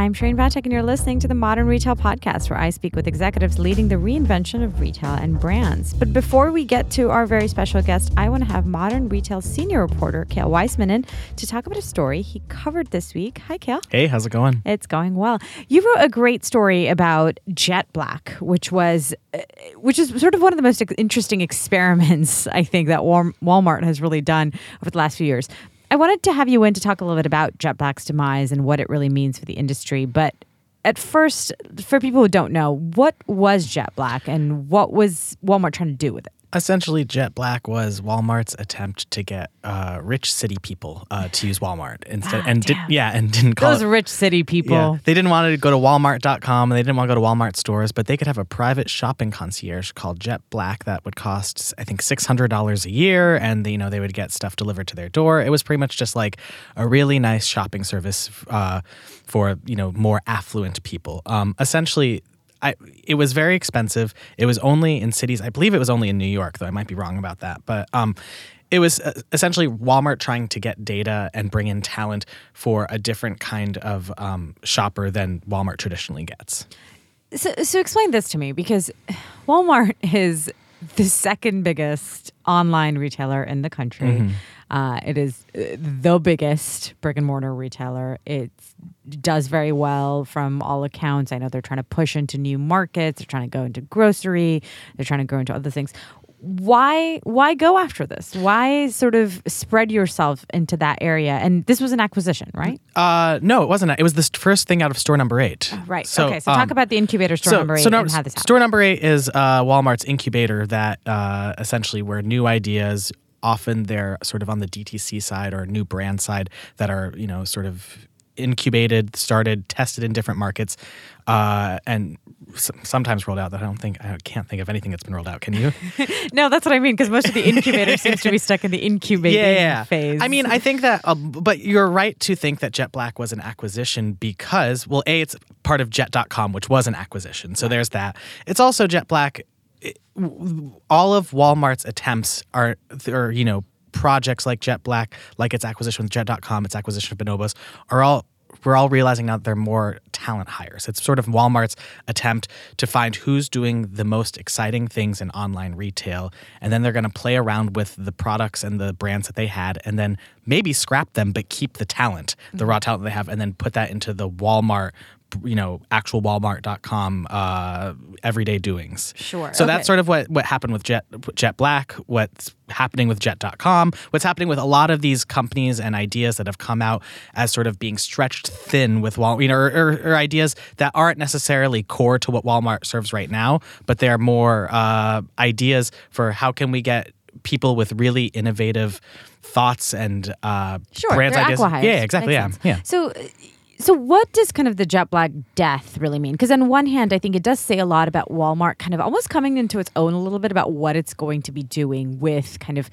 I'm Shereen Vatek, and you're listening to the Modern Retail Podcast, where I speak with executives leading the reinvention of retail and brands. But before we get to our very special guest, I want to have Modern Retail senior reporter Kale Weissman in to talk about a story he covered this week. Hi, Kale. Hey, how's it going? It's going well. You wrote a great story about Jet Black, which is sort of one of the most interesting experiments, I think, that Walmart has really done over the last few years. I wanted to have you in to talk a little bit about Jet Black's demise and what it really means for the industry. But at first, for people who don't know, what was Jet Black and what was Walmart trying to do with it? Essentially, Jet Black was Walmart's attempt to get rich city people to use Walmart instead, and didn't call those it, rich city people. Yeah, they didn't want to go to Walmart.com and they didn't want to go to Walmart stores, but they could have a private shopping concierge called Jet Black that would cost, I think, $600 a year, and they would get stuff delivered to their door. It was pretty much just like a really nice shopping service for more affluent people. Essentially. It was very expensive. It was only in cities. I believe it was only in New York, though I might be wrong about that. But it was essentially Walmart trying to get data and bring in talent for a different kind of shopper than Walmart traditionally gets. So explain this to me, because Walmart is the second biggest online retailer in the country. Mm-hmm. It is the biggest brick-and-mortar retailer. It does very well from all accounts. I know they're trying to push into new markets. They're trying to go into grocery. They're trying to go into other things. Why go after this? Why sort of spread yourself into that area? And this was an acquisition, right? No, it wasn't. It was the first thing out of store number 8. Oh, right. So, okay. So talk about the incubator store number 8 and how this happened. Store number 8 is Walmart's incubator that essentially where new ideas, often they're sort of on the DTC side or new brand side, that are, sort of incubated, started, tested in different markets, and sometimes rolled out. That I can't think of anything that's been rolled out. Can you? No, that's what I mean, because most of the incubator seems to be stuck in the incubating phase. I mean, I think that, but you're right to think that Jet Black was an acquisition because, it's part of Jet.com, which was an acquisition. So there's that. It's also Jet Black. All of Walmart's attempts are projects like Jet Black, like its acquisition with Jet.com, its acquisition of Bonobos, we're all realizing now that they're more talent hires. It's sort of Walmart's attempt to find who's doing the most exciting things in online retail, and then they're going to play around with the products and the brands that they had, and then maybe scrap them but keep the talent, the raw talent they have, and then put that into the Walmart, actual Walmart.com everyday doings. Sure. So that's sort of what happened with Jet Black, what's happening with Jet.com, what's happening with a lot of these companies and ideas that have come out as sort of being stretched thin with Walmart, or ideas that aren't necessarily core to what Walmart serves right now, but they're more ideas for how can we get people with really innovative thoughts and brands ideas. Aquahized. Yeah, exactly. Makes sense. Yeah. So what does kind of the Jet Black death really mean? Because on one hand, I think it does say a lot about Walmart kind of almost coming into its own a little bit about what it's going to be doing with kind of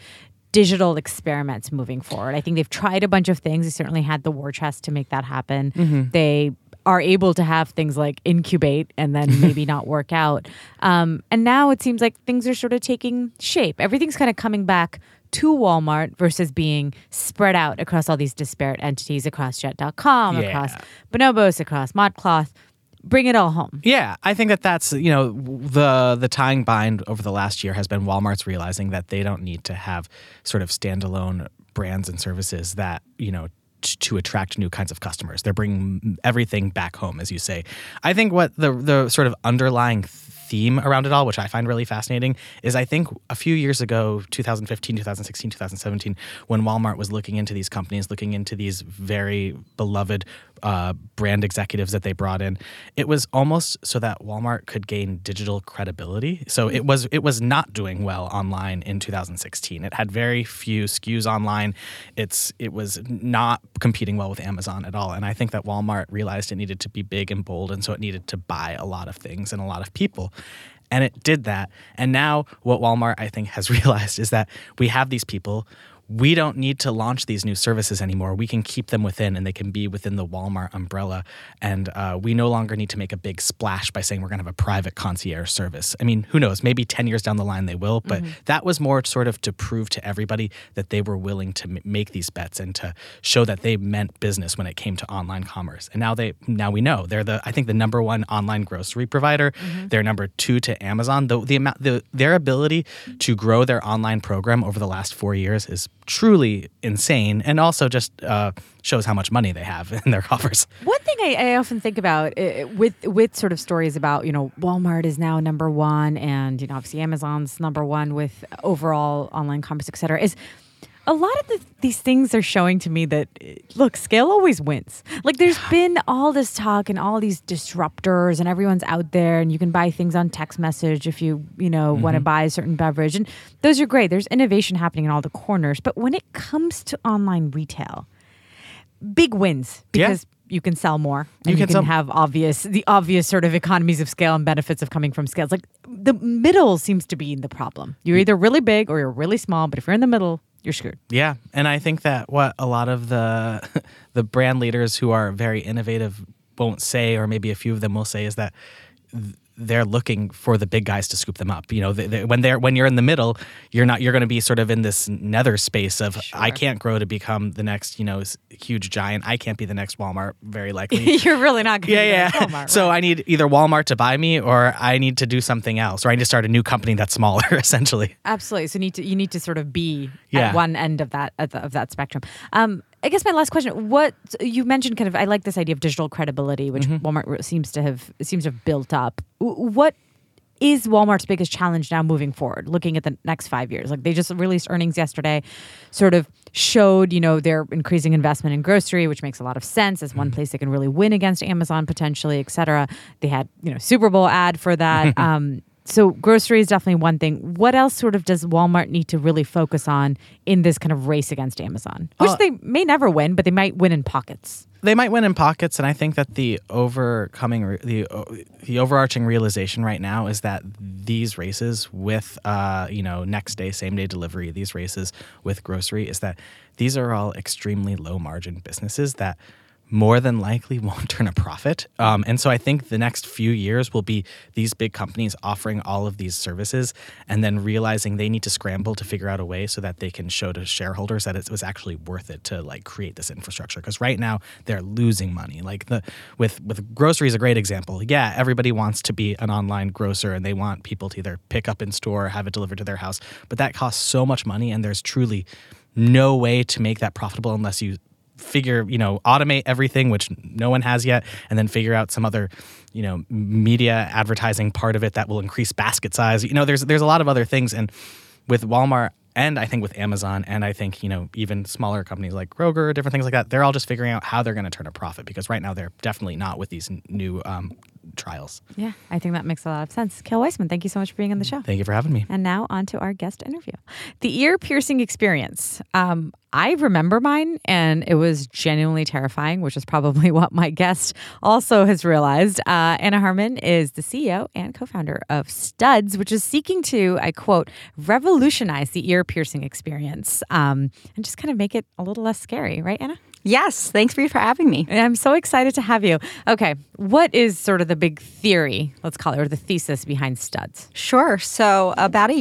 digital experiments moving forward. I think they've tried a bunch of things. They certainly had the war chest to make that happen. Mm-hmm. They are able to have things like incubate and then maybe not work out. And now it seems like things are sort of taking shape. Everything's kind of coming back to Walmart versus being spread out across all these disparate entities, across Jet.com, across Bonobos, across ModCloth. Bring it all home. Yeah, I think that's the tying bind over the last year has been Walmart's realizing that they don't need to have sort of standalone brands and services that, to attract new kinds of customers. They're bringing everything back home, as you say. I think what the sort of underlying theme around it all, which I find really fascinating, is I think a few years ago, 2015, 2016, 2017, when Walmart was looking into these companies, looking into these very beloved brand executives that they brought in, it was almost so that Walmart could gain digital credibility. So it was not doing well online in 2016. It had very few SKUs online. It was not competing well with Amazon at all. And I think that Walmart realized it needed to be big and bold, and so it needed to buy a lot of things and a lot of people. And it did that. And now what Walmart, I think, has realized is that we have these people. we don't need to launch these new services anymore. We can keep them within, and they can be within the Walmart umbrella. And we no longer need to make a big splash by saying we're going to have a private concierge service. I mean, who knows? Maybe 10 years down the line they will. But that was more sort of to prove to everybody that they were willing to make these bets and to show that they meant business when it came to online commerce. And now we know they're I think the number one online grocery provider. They're number two to Amazon. Their ability to grow their online program over the last 4 years is truly insane, and also just shows how much money they have in their coffers. One thing I often think about with sort of stories about, you know, Walmart is now number one, and, you know, obviously Amazon's number one with overall online commerce, et cetera, is a lot of these things are showing to me that, look, scale always wins. Like, there's been all this talk and all these disruptors, and everyone's out there, and you can buy things on text message if you want to buy a certain beverage. And those are great. There's innovation happening in all the corners. But when it comes to online retail, big wins, because you can sell more, and you can have the obvious sort of economies of scale and benefits of coming from scale. It's like the middle seems to be the problem. You're either really big or you're really small, but if you're in the middle, you're screwed. Yeah. And I think that what a lot of the brand leaders who are very innovative won't say, or maybe a few of them will say, is that they're looking for the big guys to scoop them up. You know, when you're in the middle, you're going to be sort of in this nether space of, I can't grow to become the next, you know, huge giant. I can't be the next Walmart, very likely. You're really not going to be the next Walmart. Right? So I need either Walmart to buy me, or I need to do something else, or I need to start a new company that's smaller, essentially. Absolutely. So you need to sort of be at one end of that spectrum. I guess my last question, what you mentioned, kind of, I like this idea of digital credibility, which Walmart seems to have built up. What is Walmart's biggest challenge now moving forward, looking at the next 5 years? Like, they just released earnings yesterday, sort of showed, you know, their increasing investment in grocery, which makes a lot of sense. It's one place they can really win against Amazon potentially, et cetera. They had, you know, Super Bowl ad for that. So grocery is definitely one thing. What else sort of does Walmart need to really focus on in this kind of race against Amazon? Which they may never win, but they might win in pockets. They might win in pockets, and I think that the overarching realization right now is that these races with next day, same day delivery, these races with grocery, is that these are all extremely low margin businesses that more than likely won't turn a profit. And so I think the next few years will be these big companies offering all of these services and then realizing they need to scramble to figure out a way so that they can show to shareholders that it was actually worth it to, like, create this infrastructure. Because right now they're losing money. Like, with grocery is a great example. Yeah, everybody wants to be an online grocer, and they want people to either pick up in store or have it delivered to their house. But that costs so much money, and there's truly no way to make that profitable unless you figure, you know, automate everything, which no one has yet, and then figure out some other, you know, media advertising part of it that will increase basket size. You know, there's a lot of other things. And with Walmart, and I think with Amazon, and I think, you know, even smaller companies like Kroger, different things like that, they're all just figuring out how they're going to turn a profit, because right now they're definitely not with these new trials. Yeah, I think that makes a lot of sense. Kale Weissman, thank you so much for being on the show. Thank you for having me. And now on to our guest interview. The ear-piercing experience. I remember mine, and it was genuinely terrifying, which is probably what my guest also has realized. Anna Harman is the CEO and co-founder of Studs, which is seeking to, I quote, revolutionize the ear-piercing experience and just kind of make it a little less scary. Right, Anna? Yes. Thanks for having me. I'm so excited to have you. Okay. What is sort of the big theory, let's call it, or the thesis behind Studs? Sure. So about 1.5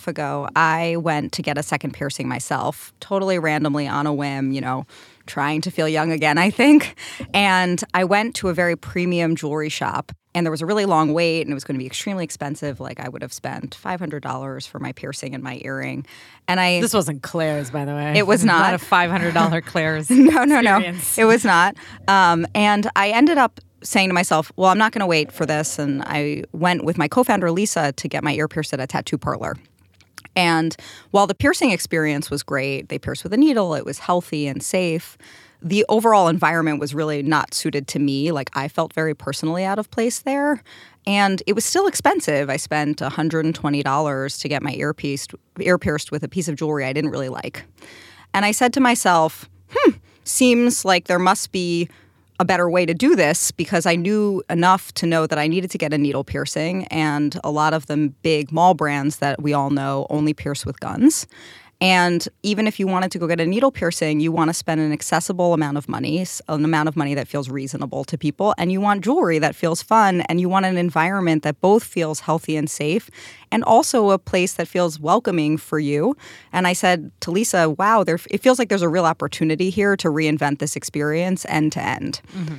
years ago, I went to get a second piercing myself, totally randomly on a whim, you know, trying to feel young again, I think. And I went to a very premium jewelry shop, and there was a really long wait, and it was going to be extremely expensive. Like, I would have spent $500 for my piercing and my earring. And this wasn't Claire's, by the way. It was not. Not a $500 Claire's. No. It was not. And I ended up saying to myself, well, I'm not going to wait for this. And I went with my co-founder, Lisa, to get my ear pierced at a tattoo parlor. And while the piercing experience was great, they pierced with a needle, it was healthy and safe, the overall environment was really not suited to me. Like, I felt very personally out of place there. And it was still expensive. I spent $120 to get my ear pierced with a piece of jewelry I didn't really like. And I said to myself, seems like there must be a better way to do this, because I knew enough to know that I needed to get a needle piercing, and a lot of the big mall brands that we all know only pierce with guns. And even if you wanted to go get a needle piercing, you want to spend an accessible amount of money, an amount of money that feels reasonable to people. And you want jewelry that feels fun. And you want an environment that both feels healthy and safe, and also a place that feels welcoming for you. And I said to Lisa, wow, it feels like there's a real opportunity here to reinvent this experience end to end. Mm-hmm.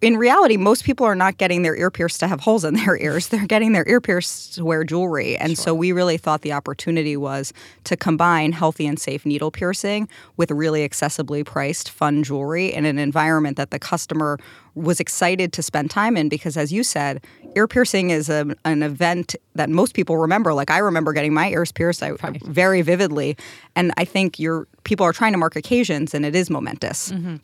In reality, most people are not getting their ear pierced to have holes in their ears. They're getting their ear pierced to wear jewelry. And so we really thought the opportunity was to combine healthy and safe needle piercing with really accessibly priced fun jewelry in an environment that the customer was excited to spend time in, because as you said, ear piercing is an event that most people remember. Like I remember getting my ears pierced very vividly. And I think people are trying to mark occasions, and it is momentous. Mm-hmm.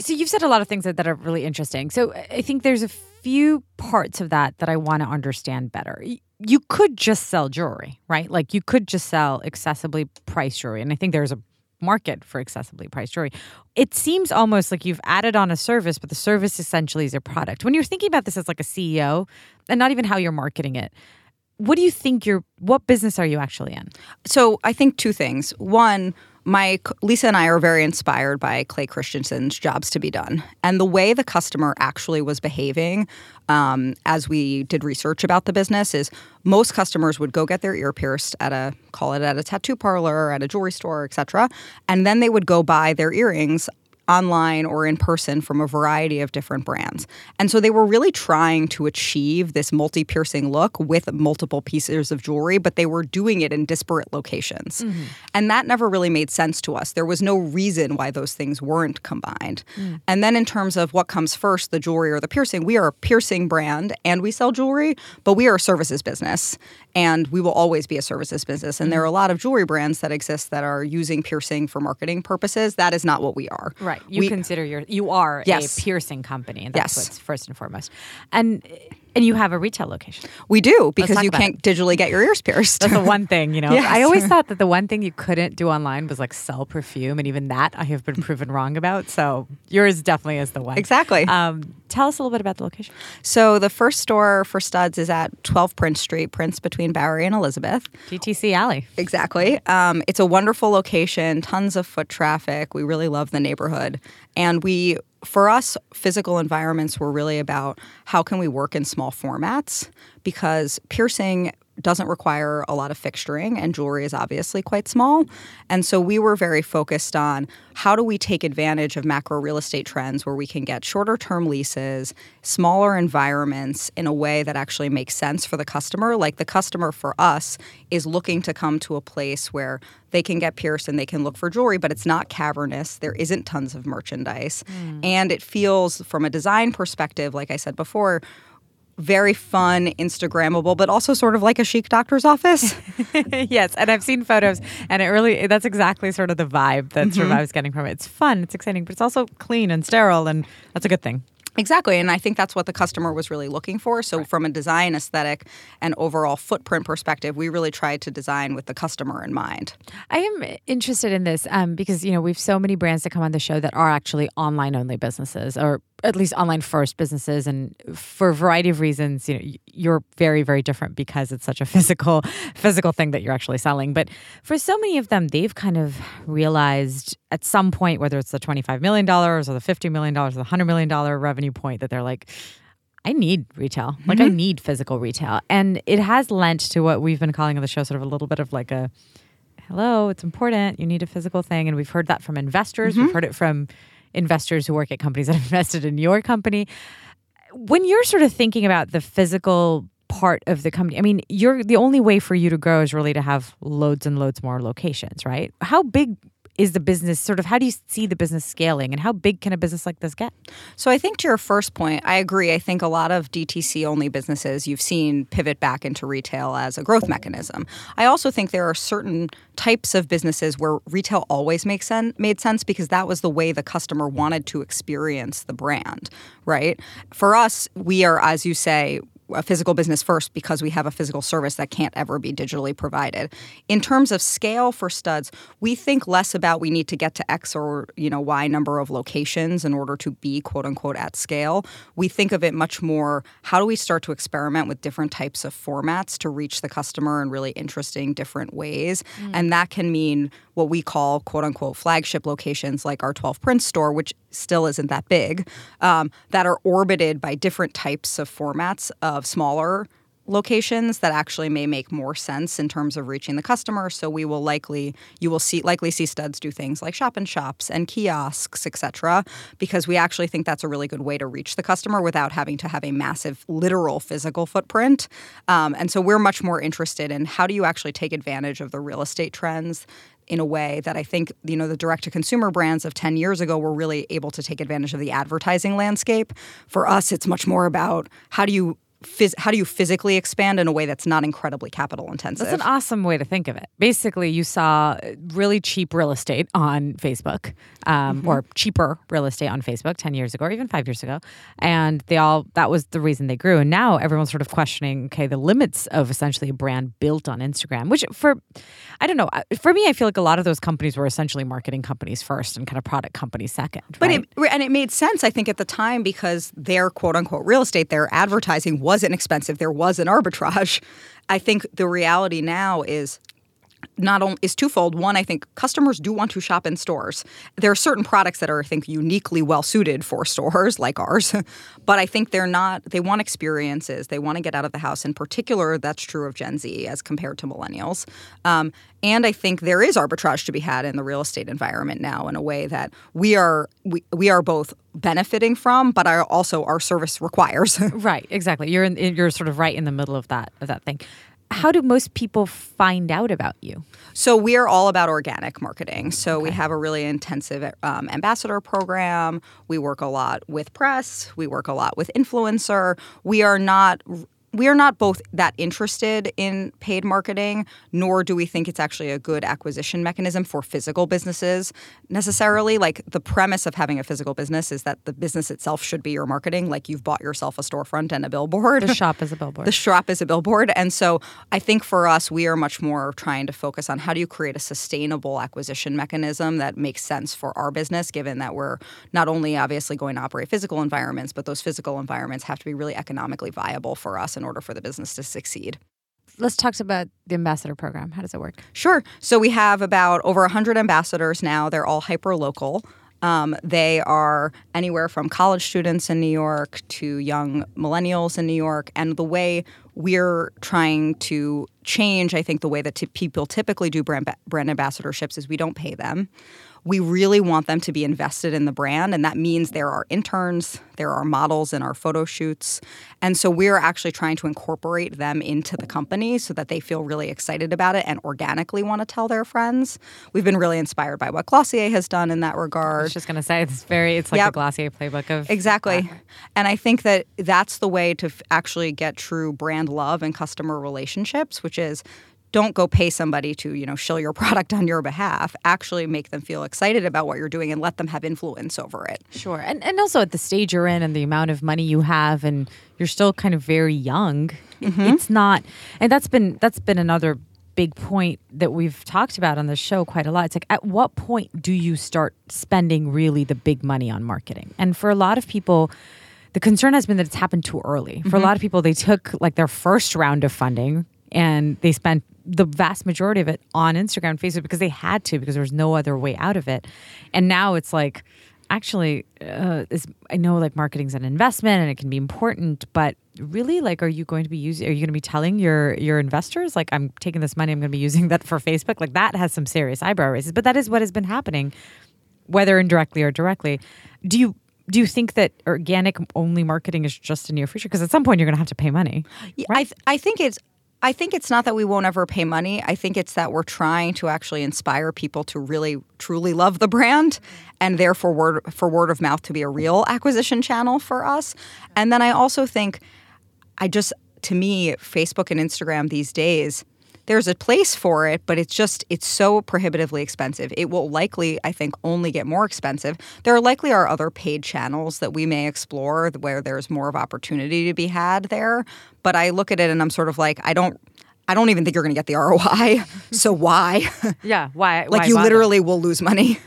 So you've said a lot of things that are really interesting. So I think there's a few parts of that I want to understand better. You could just sell jewelry, right? Like you could just sell accessibly priced jewelry. And I think there's a market for accessibly priced jewelry. It seems almost like you've added on a service, but the service essentially is a product. When you're thinking about this as like a CEO, and not even how you're marketing it, what business are you actually in? So I think two things. One, Lisa and I are very inspired by Clay Christensen's Jobs to be Done. And the way the customer actually was behaving as we did research about the business is most customers would go get their ear pierced at a tattoo parlor, at a jewelry store, et cetera. And then they would go buy their earrings online or in person from a variety of different brands. And so they were really trying to achieve this multi-piercing look with multiple pieces of jewelry, but they were doing it in disparate locations. Mm-hmm. And that never really made sense to us. There was no reason why those things weren't combined. Mm. And then in terms of what comes first, the jewelry or the piercing, we are a piercing brand and we sell jewelry, but we are a services business. And we will always be a services business. And there are a lot of jewelry brands that exist that are using piercing for marketing purposes. That is not what we are. Right. You are a piercing company. And that's what's first and foremost. And you have a retail location. We do, because you can't digitally get your ears pierced. That's the one thing, you know. Yes. I always thought that the one thing you couldn't do online was like sell perfume. And even that I have been proven wrong about. So yours definitely is the one. Exactly. Tell us a little bit about the location. So the first store for Studs is at 12 Prince Street, Prince between Bowery and Elizabeth. DTC Alley. Exactly. It's a wonderful location, tons of foot traffic. We really love the neighborhood. And for us, physical environments were really about how can we work in small formats, because piercing doesn't require a lot of fixturing, and jewelry is obviously quite small. And so we were very focused on how do we take advantage of macro real estate trends where we can get shorter term leases, smaller environments in a way that actually makes sense for the customer. Like the customer for us is looking to come to a place where they can get pierced and they can look for jewelry, but it's not cavernous. There isn't tons of merchandise. Mm. And it feels, from a design perspective, like I said before, very fun, Instagrammable, but also sort of like a chic doctor's office. Yes, and I've seen photos, and that's exactly sort of the vibe that sort of I was getting from it. It's fun, it's exciting, but it's also clean and sterile, and that's a good thing. Exactly, and I think that's what the customer was really looking for. So from a design aesthetic and overall footprint perspective, we really tried to design with the customer in mind. I am interested in this because, you know, we have so many brands that come on the show that are actually online-only businesses, or at least online-first businesses. And for a variety of reasons, you know, you're very, very different because it's such a physical thing that you're actually selling. But for so many of them, they've kind of realized at some point, whether it's the $25 million or the $50 million or the $100 million revenue point, that they're like, I need retail. Like, I need physical retail. And it has lent to what we've been calling on the show sort of a little bit of like a, hello, it's important. You need a physical thing. And we've heard that from investors. Mm-hmm. We've heard it from investors who work at companies that invested in your company. When you're sort of thinking about the physical part of the company, I mean, the only way for you to grow is really to have loads and loads more locations, right? How big is the business, sort of, how do you see the business scaling, and how big can a business like this get? So I think to your first point, I agree. I think a lot of DTC-only businesses you've seen pivot back into retail as a growth mechanism. I also think there are certain types of businesses where retail always made sense because that was the way the customer wanted to experience the brand, right? For us, we are, as you say, a physical business first because we have a physical service that can't ever be digitally provided. In terms of scale for Studs, we think less about we need to get to X or, you know, Y number of locations in order to be, quote unquote, at scale. We think of it much more, how do we start to experiment with different types of formats to reach the customer in really interesting different ways? Mm. And that can mean what we call, quote unquote, flagship locations like our 12 Prince store, which still isn't that big, that are orbited by different types of formats of smaller locations that actually may make more sense in terms of reaching the customer. So we will likely, you will see likely see Studs do things like shop in shops and kiosks, et cetera, because we actually think that's a really good way to reach the customer without having to have a massive literal physical footprint. And so we're much more interested in how do you actually take advantage of the real estate trends in a way that I think, you know, the direct-to-consumer brands of 10 years ago were really able to take advantage of the advertising landscape. For us, it's much more about how do you physically expand in a way that's not incredibly capital intensive? That's an awesome way to think of it. Basically, you saw really cheap real estate on Facebook, or cheaper real estate on Facebook 10 years ago or even 5 years ago. And that was the reason they grew. And now everyone's sort of questioning, okay, the limits of essentially a brand built on Instagram, which for me, I feel like a lot of those companies were essentially marketing companies first and kind of product companies second. Right? But it made sense, I think, at the time because their quote unquote real estate, their advertising wasn't expensive. There was an arbitrage. I think the reality now is twofold. One, I think customers do want to shop in stores. There are certain products that are, I think, uniquely well suited for stores like ours, but I think they want experiences. They want to get out of the house. In particular, that's true of Gen Z as compared to millennials. And I think there is arbitrage to be had in the real estate environment now in a way that we are both benefiting from, but also our service requires. Right, exactly. You're sort of right in the middle of that thing. How do most people find out about you? So we are all about organic marketing. So We have a really intensive ambassador program. We work a lot with press. We work a lot with influencer. We are not both that interested in paid marketing, nor do we think it's actually a good acquisition mechanism for physical businesses necessarily. Like the premise of having a physical business is that the business itself should be your marketing. Like you've bought yourself a storefront and a billboard. The shop is a billboard. The shop is a billboard. And so I think for us, we are much more trying to focus on how do you create a sustainable acquisition mechanism that makes sense for our business, given that we're not only obviously going to operate physical environments, but those physical environments have to be really economically viable for us in order for the business to succeed. Let's talk about the ambassador program. How does it work? Sure. So we have about over 100 ambassadors now. They're all hyper-local. They are anywhere from college students in New York to young millennials in New York. And the way we're trying to change, I think, the way that people typically do brand ambassadorships is we don't pay them. We really want them to be invested in the brand, and that means there are interns, there are models in our photo shoots. And so we're actually trying to incorporate them into the company so that they feel really excited about it and organically want to tell their friends. We've been really inspired by what Glossier has done in that regard. I was just going to say, it's like the Glossier playbook of... Exactly. That. And I think that that's the way to actually get true brand love and customer relationships, which is... don't go pay somebody to, you know, shill your product on your behalf. Actually make them feel excited about what you're doing and let them have influence over it. Sure. And also at the stage you're in and the amount of money you have and you're still kind of very young. Mm-hmm. It's not – and that's been another big point that we've talked about on the show quite a lot. It's like at what point do you start spending really the big money on marketing? And for a lot of people – the concern has been that it's happened too early. For a lot of people, they took like their first round of funding and they spent – the vast majority of it on Instagram and Facebook because they had to, because there was no other way out of it. And now it's like, actually, I know like marketing's an investment and it can be important, but really, like, are you going to be telling your investors, like, I'm taking this money, I'm going to be using that for Facebook? Like that has some serious eyebrow raises, but that is what has been happening, whether indirectly or directly. Do you think that organic only marketing is just a near future? Because at some point you're going to have to pay money. Yeah, right? I think it's not that we won't ever pay money. I think it's that we're trying to actually inspire people to really, truly love the brand and therefore word of mouth to be a real acquisition channel for us. And then I also think to me, Facebook and Instagram these days, there's a place for it, but it's just, it's so prohibitively expensive. It will likely, I think, only get more expensive. There likely are other paid channels that we may explore where there's more of opportunity to be had there. But I look at it and I'm sort of like, I don't even think you're going to get the ROI. So why? Yeah, why? Like why you bother? Literally will lose money.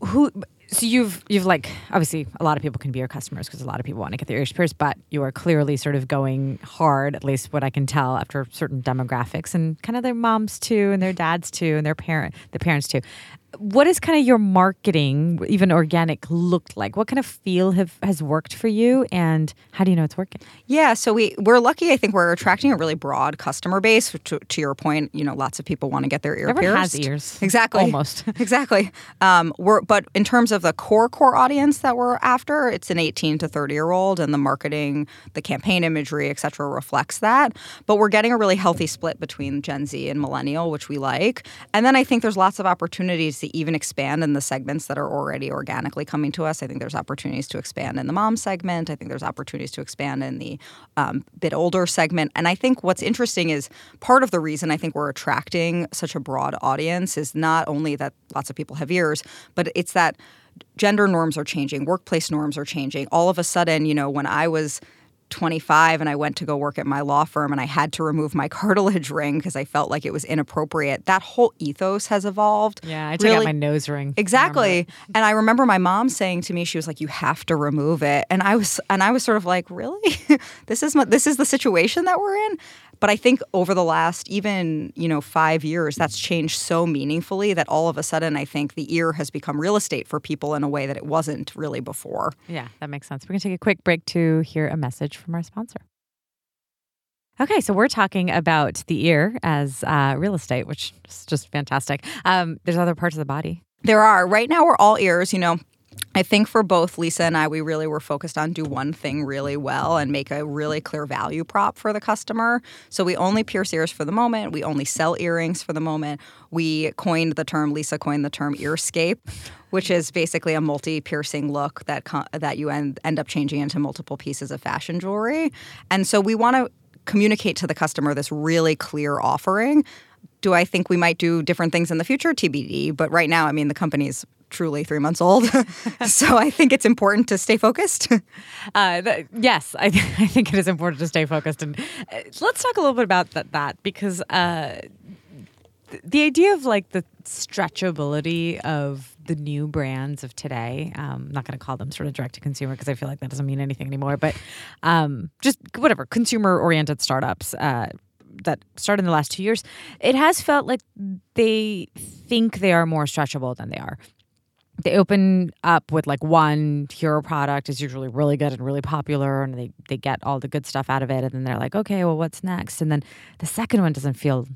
Who? So you've like, obviously a lot of people can be your customers because a lot of people want to get their ears pierced, but you are clearly sort of going hard, at least what I can tell, after certain demographics and kind of their moms too, and their dads too, and the parents too. What is kind of your marketing, even organic, looked like? What kind of feel has worked for you, and how do you know it's working? Yeah, so we're lucky. I think we're attracting a really broad customer base. To your point, you know, lots of people want to get their ear pierced. Everyone has ears. Exactly. Almost. Exactly. But in terms of the core audience that we're after, it's an 18 to 30-year-old, and the marketing, the campaign imagery, et cetera, reflects that. But we're getting a really healthy split between Gen Z and Millennial, which we like. And then I think there's lots of opportunities to even expand in the segments that are already organically coming to us. I think there's opportunities to expand in the mom segment. I think there's opportunities to expand in the bit older segment. And I think what's interesting is part of the reason I think we're attracting such a broad audience is not only that lots of people have ears, but it's that gender norms are changing, workplace norms are changing. All of a sudden, you know, when I was 25 and I went to go work at my law firm and I had to remove my cartilage ring because I felt like it was inappropriate. That whole ethos has evolved. Yeah, I took out my nose ring. Exactly. And I remember my mom saying to me, she was like, you have to remove it. And I was sort of like, really? This is the situation that we're in? But I think over the last even, 5 years, that's changed so meaningfully that all of a sudden I think the ear has become real estate for people in a way that it wasn't really before. Yeah, that makes sense. We're going to take a quick break to hear a message from our sponsor. Okay, so we're talking about the ear as real estate, which is just fantastic. There's other parts of the body. There are. Right now we're all ears, I think for both Lisa and I, we really were focused on do one thing really well and make a really clear value prop for the customer. So we only pierce ears for the moment. We only sell earrings for the moment. Lisa coined the term earscape, which is basically a multi-piercing look that you end up changing into multiple pieces of fashion jewelry. And so we want to communicate to the customer this really clear offering. Do I think we might do different things in the future? TBD. But right now, the company's truly 3 months old. So I think it's important to stay focused. Yes, I think it is important to stay focused. And let's talk a little bit about that because the idea of like the stretchability of the new brands of today, I'm not going to call them sort of direct to consumer because I feel like that doesn't mean anything anymore, but just whatever, consumer-oriented startups, that started in the last 2 years, it has felt like they think they are more stretchable than they are. They open up with like one hero product is usually really good and really popular, and they get all the good stuff out of it. And then they're like, okay, well, what's next? And then the second one doesn't feel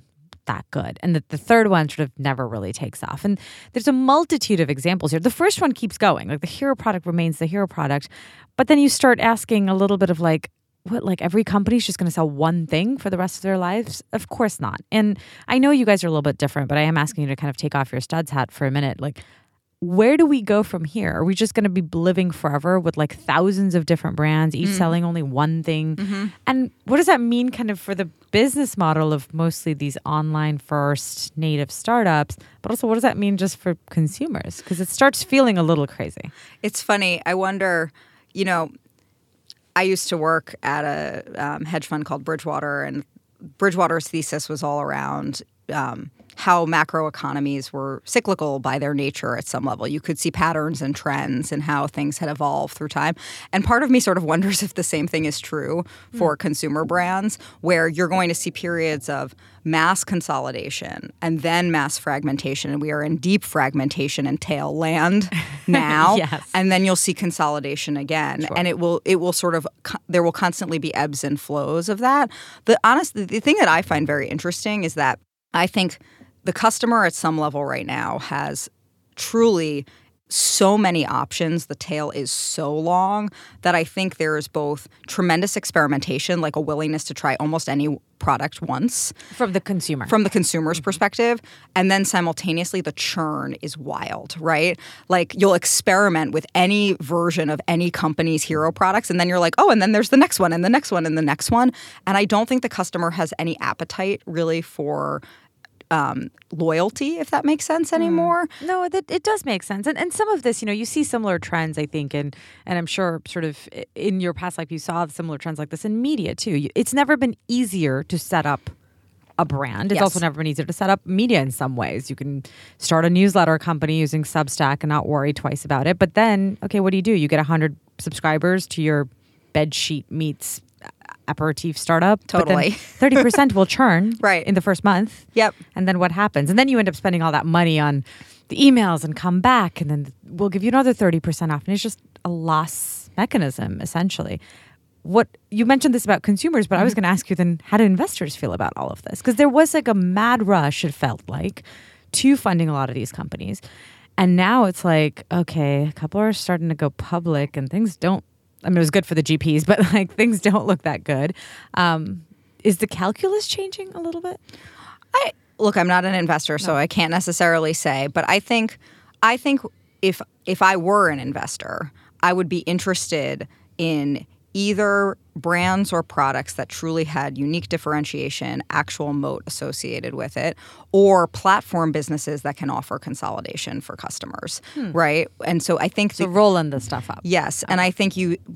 that good. And the third one sort of never really takes off. And there's a multitude of examples here. The first one keeps going. Like the hero product remains the hero product. But then you start asking a little bit of like, what, like every company's just going to sell one thing for the rest of their lives? Of course not. And I know you guys are a little bit different, but I am asking you to kind of take off your Studs hat for a minute. Like, where do we go from here? Are we just going to be living forever with like thousands of different brands, each selling only one thing? Mm-hmm. And what does that mean kind of for the business model of mostly these online first native startups, but also what does that mean just for consumers? Because it starts feeling a little crazy. It's funny. I wonder, I used to work at a hedge fund called Bridgewater, and Bridgewater's thesis was all around how macroeconomies were cyclical by their nature at some level. You could see patterns and trends and how things had evolved through time. And part of me sort of wonders if the same thing is true for consumer brands, where you're going to see periods of mass consolidation and then mass fragmentation. And we are in deep fragmentation and tail land now. Yes. And then you'll see consolidation again. Sure. And it will sort of, there will constantly be ebbs and flows of that. The thing that I find very interesting is that I think the customer at some level right now has truly so many options, the tail is so long that I think there is both tremendous experimentation, like a willingness to try almost any product once. From the consumer's perspective. And then simultaneously, the churn is wild, right? Like, you'll experiment with any version of any company's hero products, and then you're like, oh, and then there's the next one, and the next one, and the next one. And I don't think the customer has any appetite, really, for loyalty, if that makes sense anymore. No, it does make sense. And some of this, you see similar trends, I think, and I'm sure sort of in your past life you saw similar trends like this in media too. It's never been easier to set up a brand. It's also never been easier to set up media in some ways. You can start a newsletter company using Substack and not worry twice about it. But then, okay, what do? You get 100 subscribers to your bed sheet meets aperitif startup. Totally. 30% will churn right in the first month. Yep. And then what happens? And then you end up spending all that money on the emails and come back, and then we'll give you another 30% off. And it's just a loss mechanism, essentially. What you mentioned this about consumers, but I was going to ask you then, how do investors feel about all of this? Because there was like a mad rush, it felt like, to funding a lot of these companies. And now it's like, okay, a couple are starting to go public and things don't, I mean, it was good for the GPs, but like things don't look that good. Is the calculus changing a little bit? I'm not an investor, so I can't necessarily say. But I think if I were an investor, I would be interested in either brands or products that truly had unique differentiation, actual moat associated with it, or platform businesses that can offer consolidation for customers, right? And so I think... So rolling this stuff up. Yes. Okay. And I think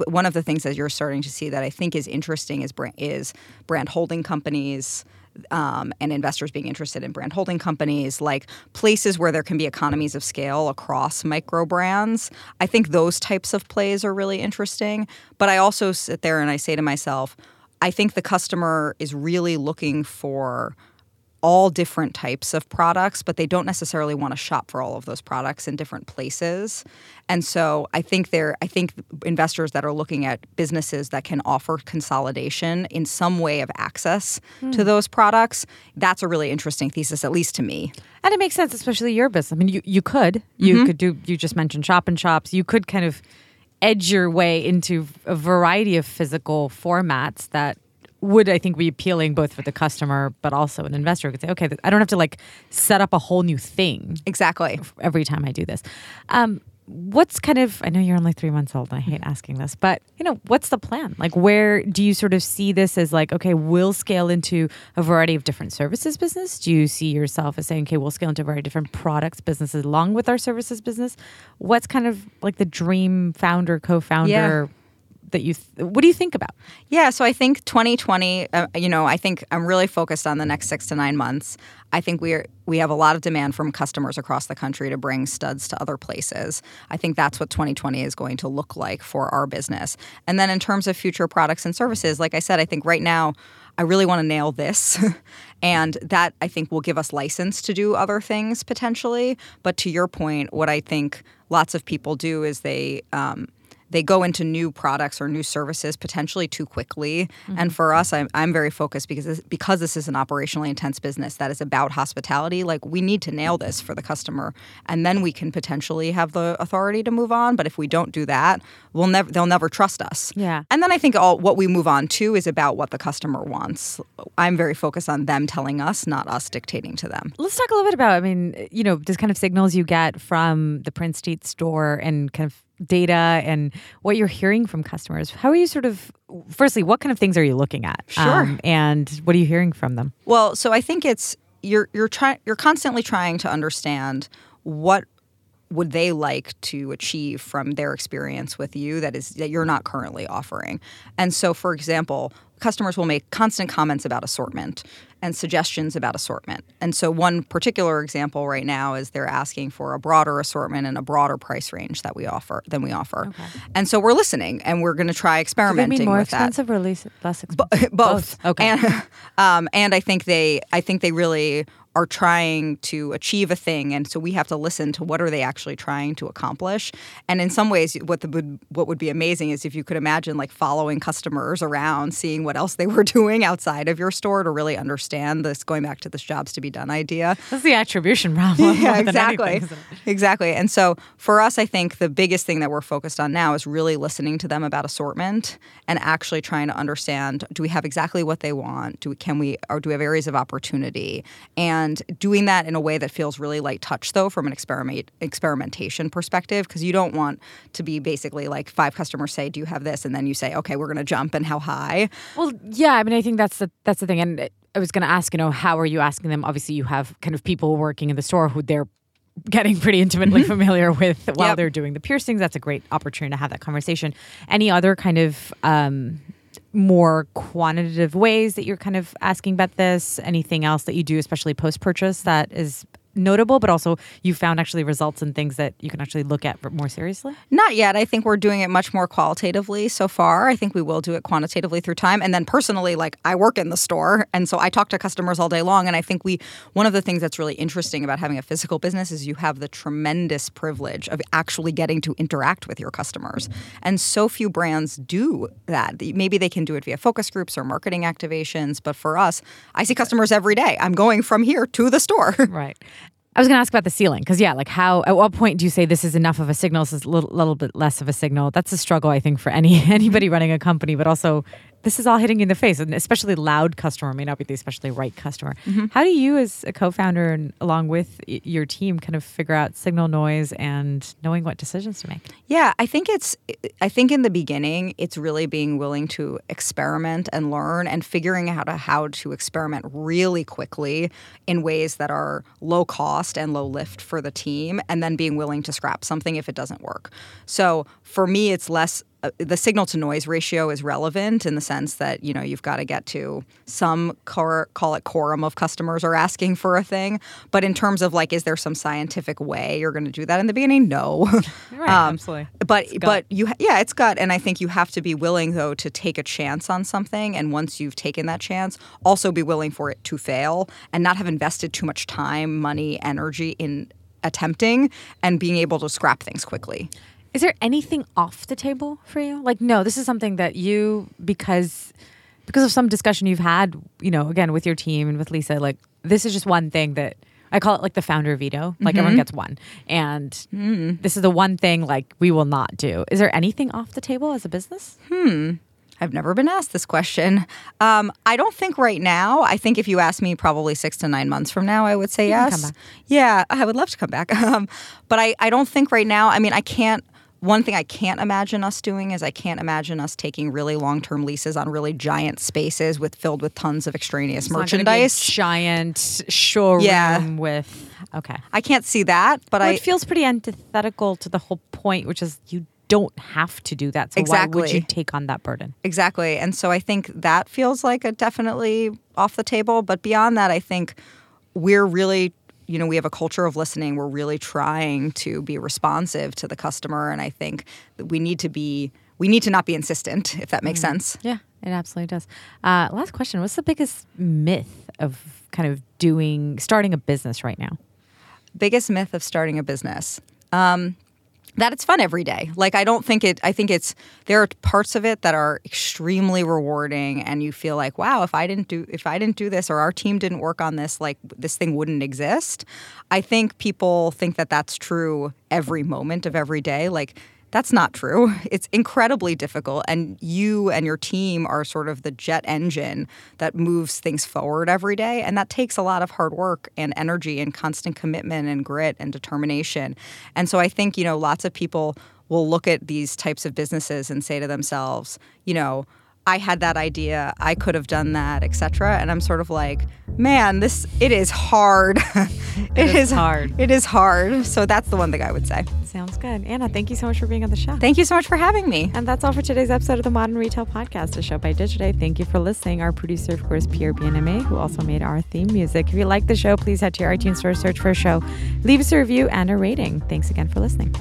one of the things that you're starting to see that I think is interesting is brand holding companies... and investors being interested in brand holding companies, like places where there can be economies of scale across micro brands. I think those types of plays are really interesting. But I also sit there and I say to myself, I think the customer is really looking for all different types of products, but they don't necessarily want to shop for all of those products in different places. And so I think investors that are looking at businesses that can offer consolidation in some way of access to those products, that's a really interesting thesis, at least to me. And it makes sense, especially your business. I mean, you could do, you just mentioned shop and shops. You could kind of edge your way into a variety of physical formats that would, I think, be appealing both for the customer but also an investor who could say, okay, I don't have to like set up a whole new thing. Exactly. Every time I do this. What's kind of, I know you're only 3 months old and I hate asking this, but what's the plan? Like, where do you sort of see this as like, okay, we'll scale into a variety of different services business? Do you see yourself as saying, okay, we'll scale into very different products businesses along with our services business? What's kind of like the dream founder, co-founder that you, what do you think about? Yeah, so I think 2020, I think I'm really focused on the next 6 to 9 months. I think we have a lot of demand from customers across the country to bring Studs to other places. I think that's what 2020 is going to look like for our business. And then in terms of future products and services, like I said, I think right now I really want to nail this. And that, I think, will give us license to do other things potentially. But to your point, what I think lots of people do is they go into new products or new services potentially too quickly. Mm-hmm. And for us, I'm very focused because this is an operationally intense business that is about hospitality. Like, we need to nail this for the customer, and then we can potentially have the authority to move on. But if we don't do that, they'll never trust us. Yeah. And then I think what we move on to is about what the customer wants. I'm very focused on them telling us, not us dictating to them. Let's talk a little bit about, this kind of signals you get from the Prince Street store and kind of data and what you're hearing from customers. How are you sort of, firstly, what kind of things are you looking at? Sure. And what are you hearing from them? Well, so I think it's, you're constantly trying to understand what would they like to achieve from their experience with you that you're not currently offering. And so, for example, customers will make constant comments about assortment and suggestions about assortment. And so one particular example right now is they're asking for a broader assortment and a broader price range than we offer. Okay. And so we're listening, and we're going to try experimenting with that. Do they mean more expensive or less expensive? Both. Okay. And I think they really are trying to achieve a thing, and so we have to listen to what are they actually trying to accomplish. And in some ways, what would be amazing is if you could imagine like following customers around, seeing what else they were doing outside of your store to really understand this, going back to this jobs to be done idea. That's the attribution problem. Yeah, exactly. Exactly. And so for us, I think the biggest thing that we're focused on now is really listening to them about assortment and actually trying to understand, do we have exactly what they want? Do we have areas of opportunity? And doing that in a way that feels really light touch, though, from an experimentation perspective, because you don't want to be basically like five customers say, do you have this? And then you say, okay, we're going to jump and how high? Well, yeah, I mean, I think that's the thing. And I was going to ask, how are you asking them? Obviously, you have kind of people working in the store who they're getting pretty intimately mm-hmm. familiar with while yep. they're doing the piercings. That's a great opportunity to have that conversation. Any other kind of more quantitative ways that you're kind of asking about this? Anything else that you do, especially post-purchase, that is notable, but also you found actually results and things that you can actually look at more seriously? Not yet. I think we're doing it much more qualitatively so far. I think we will do it quantitatively through time. And then personally, like I work in the store, and so I talk to customers all day long. And I think one of the things that's really interesting about having a physical business is you have the tremendous privilege of actually getting to interact with your customers. And so few brands do that. Maybe they can do it via focus groups or marketing activations. But for us, I see customers every day. I'm going from here to the store. Right. I was going to ask about the ceiling because, at what point do you say this is enough of a signal? This is a little bit less of a signal. That's a struggle, I think, for anybody running a company, but also this is all hitting you in the face, and especially loud customer may not be the especially right customer. Mm-hmm. How do you as a co-founder and along with your team kind of figure out signal noise and knowing what decisions to make? Yeah, I think in the beginning, it's really being willing to experiment and learn and figuring out how to experiment really quickly in ways that are low cost and low lift for the team, and then being willing to scrap something if it doesn't work. So for me, it's less... the signal to noise ratio is relevant in the sense that, you've got to get to some call it quorum of customers are asking for a thing. But in terms of like, is there some scientific way you're going to do that in the beginning? No. Right, absolutely. But it's gut. And I think you have to be willing, though, to take a chance on something. And once you've taken that chance, also be willing for it to fail and not have invested too much time, money, energy in attempting and being able to scrap things quickly. Is there anything off the table for you? Like, no, this is something that you, because of some discussion you've had, again, with your team and with Lisa, like, this is just one thing that, I call it like the founder veto. Like, mm-hmm. everyone gets one. And this is the one thing, like, we will not do. Is there anything off the table as a business? I've never been asked this question. I don't think right now. I think if you asked me probably 6 to 9 months from now, I would say yes. Come back. Yeah, I would love to come back. But I don't think right now. I mean, one thing I can't imagine us doing is I can't imagine us taking really long-term leases on really giant spaces filled with tons of extraneous merchandise. Not going to be a giant showroom with... Okay. I can't see that, but it feels pretty antithetical to the whole point, which is you don't have to do that. So exactly. Why would you take on that burden? Exactly. And so I think that feels like a definitely off the table. But beyond that, I think we're really... we have a culture of listening. We're really trying to be responsive to the customer. And I think that we need to not be insistent, if that makes sense. Yeah, it absolutely does. Last question. What's the biggest myth of kind of starting a business right now? Biggest myth of starting a business. That it's fun every day. Like, there are parts of it that are extremely rewarding and you feel like, wow, if I didn't do this or our team didn't work on this, like this thing wouldn't exist. I think people think that that's true every moment of every day. Like, that's not true. It's incredibly difficult. And you and your team are sort of the jet engine that moves things forward every day. And that takes a lot of hard work and energy and constant commitment and grit and determination. And so I think, lots of people will look at these types of businesses and say to themselves, I had that idea, I could have done that, et cetera. And I'm sort of like, man, it is hard. It is hard. It is hard. So that's the one thing I would say. Sounds good. Anna, thank you so much for being on the show. Thank you so much for having me. And that's all for today's episode of the Modern Retail Podcast, a show by Digiday. Thank you for listening. Our producer, of course, Pierre Benaume, who also made our theme music. If you like the show, please head to your iTunes store, search for a show, leave us a review and a rating. Thanks again for listening.